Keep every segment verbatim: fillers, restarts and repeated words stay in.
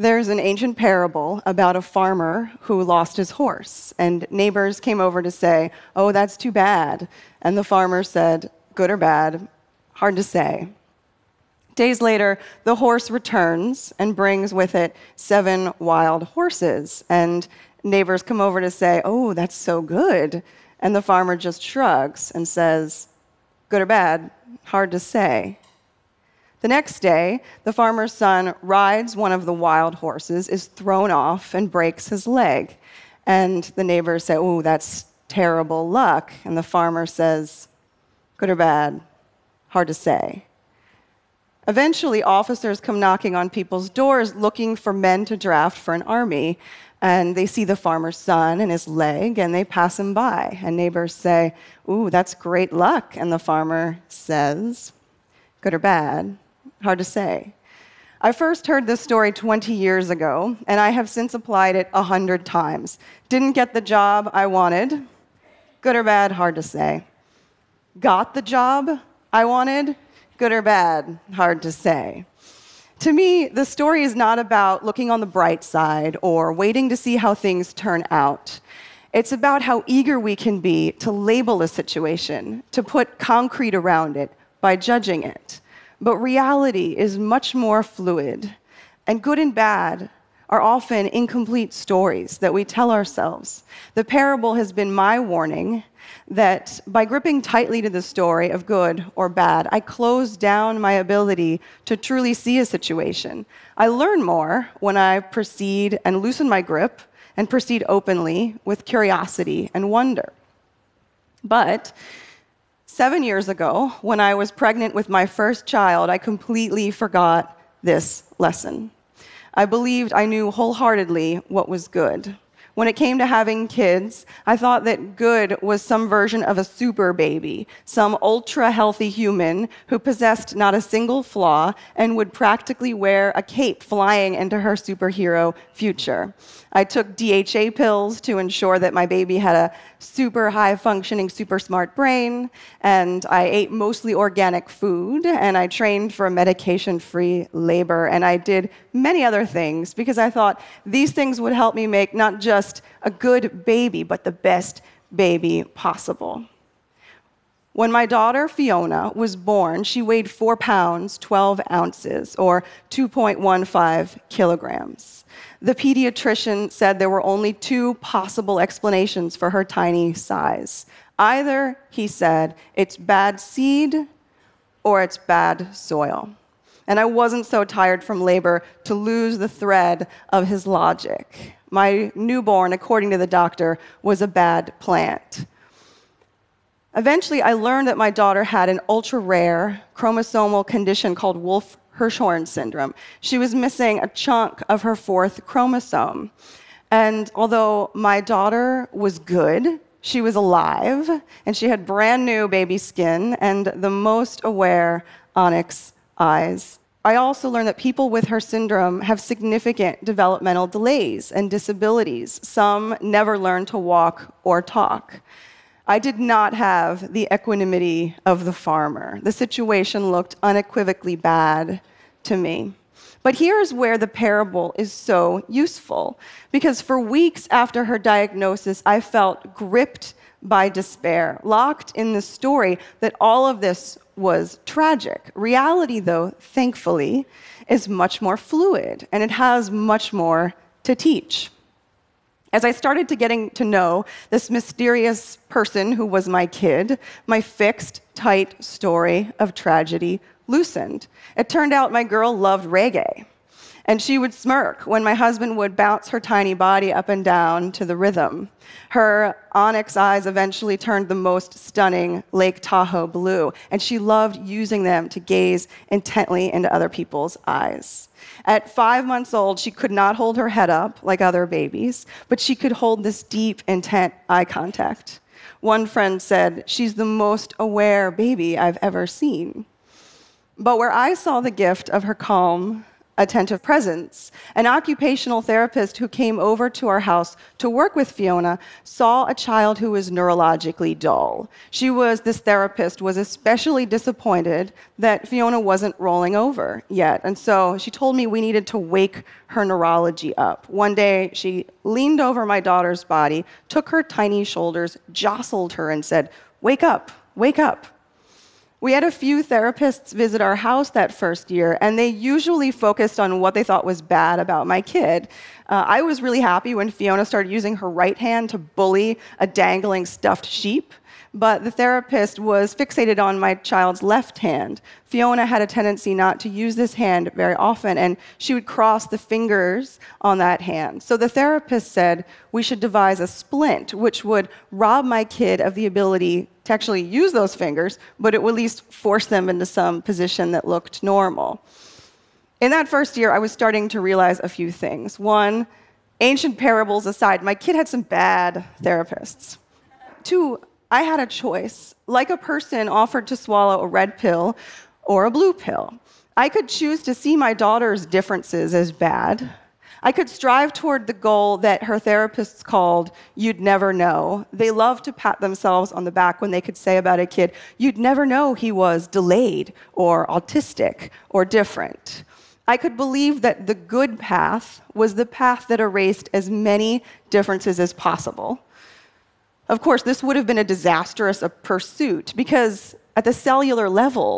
There's an ancient parable about a farmer who lost his horse, and neighbors came over to say, "Oh, that's too bad." And the farmer said, "Good or bad? Hard to say." Days later, the horse returns and brings with it seven wild horses, and neighbors come over to say, "Oh, that's so good." And the farmer just shrugs and says, "Good or bad? Hard to say." The next day, the farmer's son rides one of the wild horses, is thrown off, and breaks his leg. And the neighbors say, "Oh, that's terrible luck." And the farmer says, "Good or bad? Hard to say." Eventually, officers come knocking on people's doors looking for men to draft for an army. And they see the farmer's son and his leg, and they pass him by. And neighbors say, "Ooh, that's great luck." And the farmer says, "Good or bad? Hard to say." I first heard this story twenty years ago, and I have since applied it one hundred times. Didn't get the job I wanted. Good or bad? Hard to say. Got the job I wanted. Good or bad? Hard to say. To me, the story is not about looking on the bright side or waiting to see how things turn out. It's about how eager we can be to label a situation, to put concrete around it by judging it. But reality is much more fluid, and good and bad are often incomplete stories that we tell ourselves. The parable has been my warning that by gripping tightly to the story of good or bad, I close down my ability to truly see a situation. I learn more when I proceed and loosen my grip and proceed openly with curiosity and wonder. But seven years ago, when I was pregnant with my first child, I completely forgot this lesson. I believed I knew wholeheartedly what was good. When it came to having kids, I thought that good was some version of a super baby, some ultra-healthy human who possessed not a single flaw and would practically wear a cape flying into her superhero future. I took D H A pills to ensure that my baby had a super high-functioning, super smart brain, and I ate mostly organic food, and I trained for medication-free labor, and I did many other things because I thought these things would help me make not just a good baby, but the best baby possible. When my daughter Fiona was born, she weighed four pounds, twelve ounces, or two point one five kilograms. The pediatrician said there were only two possible explanations for her tiny size. Either, he said, it's bad seed or it's bad soil. And I wasn't so tired from labor to lose the thread of his logic. My newborn, according to the doctor, was a bad plant. Eventually, I learned that my daughter had an ultra-rare chromosomal condition called Wolf Hirschhorn syndrome. She was missing a chunk of her fourth chromosome. And although my daughter was good, she was alive, and she had brand new baby skin and the most aware onyx eyes. I also learned that people with her syndrome have significant developmental delays and disabilities. Some never learn to walk or talk. I did not have the equanimity of the farmer. The situation looked unequivocally bad to me. But here's where the parable is so useful, because for weeks after her diagnosis, I felt gripped by despair, locked in the story that all of this was tragic. Reality, though, thankfully, is much more fluid, and it has much more to teach. As I started to getting to know this mysterious person who was my kid, my fixed, tight story of tragedy loosened. It turned out my girl loved reggae, and she would smirk when my husband would bounce her tiny body up and down to the rhythm. Her onyx eyes eventually turned the most stunning Lake Tahoe blue, and she loved using them to gaze intently into other people's eyes. At five months old, she could not hold her head up like other babies, but she could hold this deep, intent eye contact. One friend said, "She's the most aware baby I've ever seen." But where I saw the gift of her calm attentive presence. An occupational therapist who came over to our house to work with Fiona saw a child who was neurologically dull. She was, this therapist was especially disappointed that Fiona wasn't rolling over yet. And so she told me we needed to wake her neurology up. One day, she leaned over my daughter's body, took her tiny shoulders, jostled her, and said, "Wake up, wake up." We had a few therapists visit our house that first year, and they usually focused on what they thought was bad about my kid. Uh, I was really happy when Fiona started using her right hand to bully a dangling stuffed sheep, but the therapist was fixated on my child's left hand. Fiona had a tendency not to use this hand very often, and she would cross the fingers on that hand. So the therapist said we should devise a splint, which would rob my kid of the ability to actually use those fingers, but it would at least force them into some position that looked normal. In that first year, I was starting to realize a few things. One, ancient parables aside, my kid had some bad therapists. Two, I had a choice, like a person offered to swallow a red pill or a blue pill. I could choose to see my daughter's differences as bad. I could strive toward the goal that her therapists called, "You'd never know." They love to pat themselves on the back when they could say about a kid, "You'd never know he was delayed or autistic or different." I could believe that the good path was the path that erased as many differences as possible. Of course, this would have been a disastrous pursuit because at the cellular level,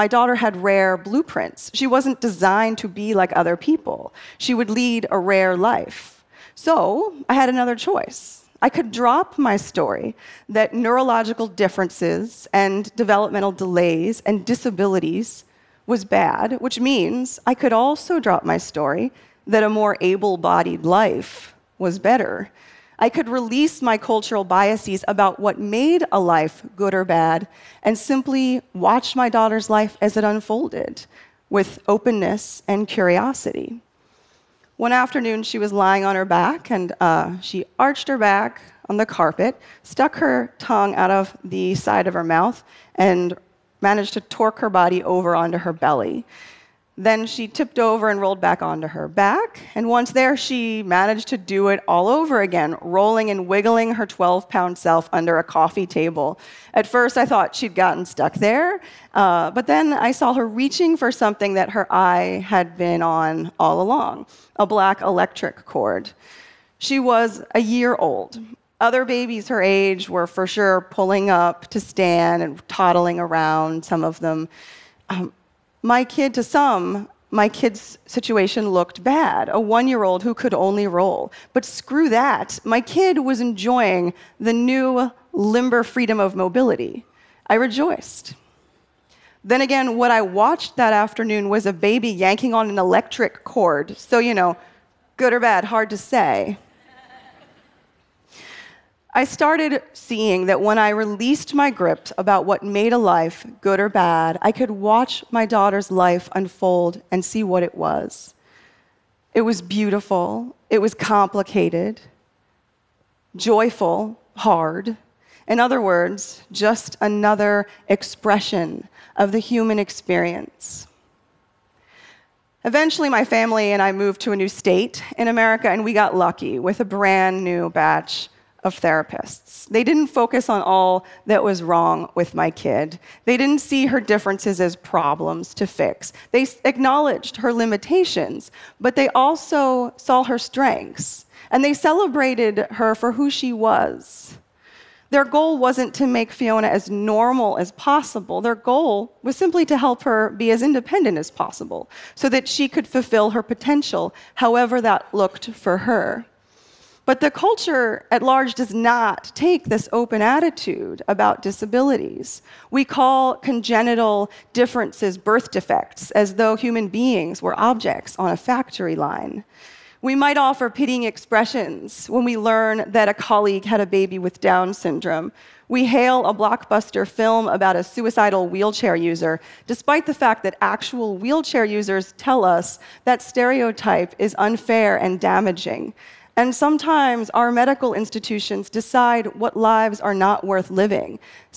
my daughter had rare blueprints. She wasn't designed to be like other people. She would lead a rare life. So I had another choice. I could drop my story that neurological differences and developmental delays and disabilities was bad, which means I could also drop my story that a more able-bodied life was better. I could release my cultural biases about what made a life good or bad and simply watch my daughter's life as it unfolded with openness and curiosity. One afternoon, she was lying on her back, and uh, she arched her back on the carpet, stuck her tongue out of the side of her mouth, and managed to torque her body over onto her belly. Then she tipped over and rolled back onto her back, and once there, she managed to do it all over again, rolling and wiggling her twelve-pound self under a coffee table. At first, I thought she'd gotten stuck there, uh, but then I saw her reaching for something that her eye had been on all along, a black electric cord. She was a year old. Other babies her age were for sure pulling up to stand and toddling around, some of them. Um, My kid, to some, my kid's situation looked bad, a one-year-old who could only roll. But screw that. My kid was enjoying the new limber freedom of mobility. I rejoiced. Then again, what I watched that afternoon was a baby yanking on an electric cord. So, you know, good or bad, hard to say. I started seeing that when I released my grip about what made a life, good or bad, I could watch my daughter's life unfold and see what it was. It was beautiful, it was complicated, joyful, hard. In other words, just another expression of the human experience. Eventually, my family and I moved to a new state in America, and we got lucky with a brand new batch of therapists. They didn't focus on all that was wrong with my kid. They didn't see her differences as problems to fix. They acknowledged her limitations, but they also saw her strengths, and they celebrated her for who she was. Their goal wasn't to make Fiona as normal as possible. Their goal was simply to help her be as independent as possible so that she could fulfill her potential, however that looked for her. But the culture at large does not take this open attitude about disabilities. We call congenital differences birth defects, as though human beings were objects on a factory line. We might offer pitying expressions when we learn that a colleague had a baby with Down syndrome. We hail a blockbuster film about a suicidal wheelchair user, despite the fact that actual wheelchair users tell us that stereotype is unfair and damaging. And sometimes our medical institutions decide what lives are not worth living,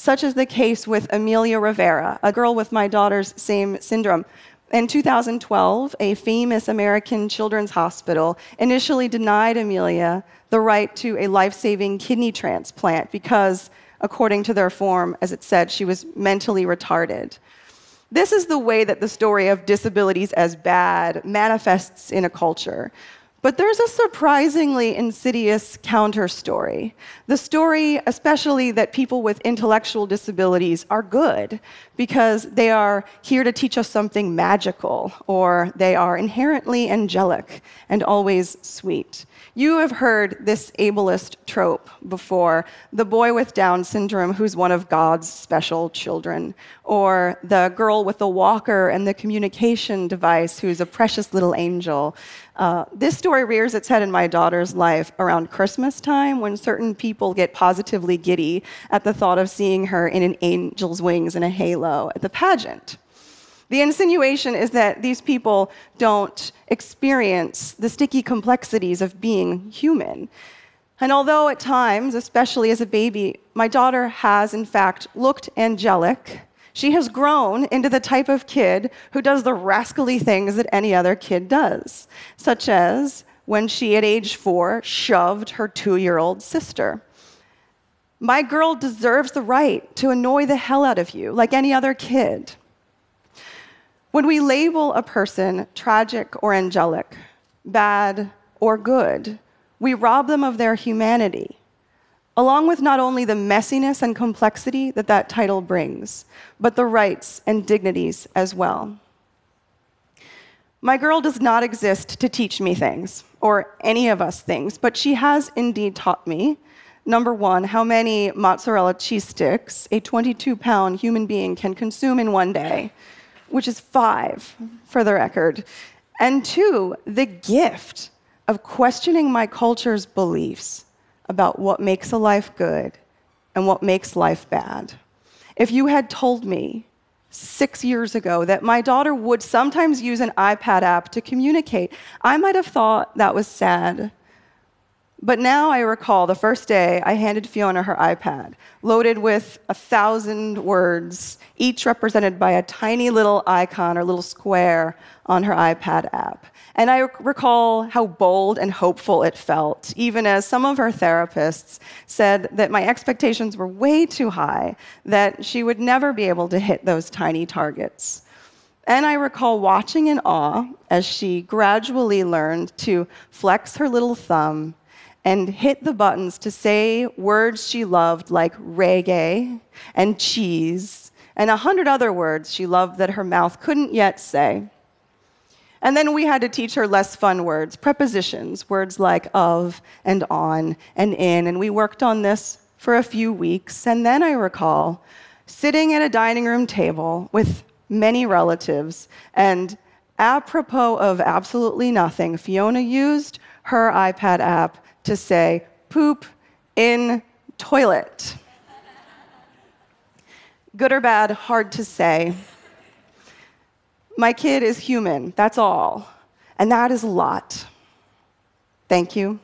such is the case with Amelia Rivera, a girl with my daughter's same syndrome. In two thousand twelve, a famous American children's hospital initially denied Amelia the right to a life-saving kidney transplant because, according to their form, as it said, she was mentally retarded. This is the way that the story of disabilities as bad manifests in a culture. But there's a surprisingly insidious counter-story. The story, especially that people with intellectual disabilities are good because they are here to teach us something magical, or they are inherently angelic and always sweet. You have heard this ableist trope before, the boy with Down syndrome who's one of God's special children, or the girl with the walker and the communication device who's a precious little angel. Uh, this story rears its head in my daughter's life around Christmas time when certain people get positively giddy at the thought of seeing her in an angel's wings and a halo at the pageant. The insinuation is that these people don't experience the sticky complexities of being human. And although at times, especially as a baby, my daughter has in fact looked angelic, she has grown into the type of kid who does the rascally things that any other kid does, such as when she, at age four, shoved her two-year-old sister. My girl deserves the right to annoy the hell out of you, like any other kid. When we label a person tragic or angelic, bad or good, we rob them of their humanity, along with not only the messiness and complexity that that title brings, but the rights and dignities as well. My girl does not exist to teach me things, or any of us things, but she has indeed taught me, number one, how many mozzarella cheese sticks a twenty-two pound human being can consume in one day, which is five, for the record, and two, the gift of questioning my culture's beliefs about what makes a life good and what makes life bad. If you had told me six years ago that my daughter would sometimes use an iPad app to communicate, I might have thought that was sad. But now I recall the first day I handed Fiona her iPad, loaded with a thousand words, each represented by a tiny little icon or little square on her iPad app. And I recall how bold and hopeful it felt, even as some of her therapists said that my expectations were way too high, that she would never be able to hit those tiny targets. And I recall watching in awe as she gradually learned to flex her little thumb and hit the buttons to say words she loved, like reggae and cheese, and a hundred other words she loved that her mouth couldn't yet say. And then we had to teach her less fun words, prepositions, words like of and on and in, and we worked on this for a few weeks. And then I recall sitting at a dining room table with many relatives, and apropos of absolutely nothing, Fiona used her iPad app to say, poop in toilet. Good or bad, hard to say. My kid is human, that's all. And that is a lot. Thank you.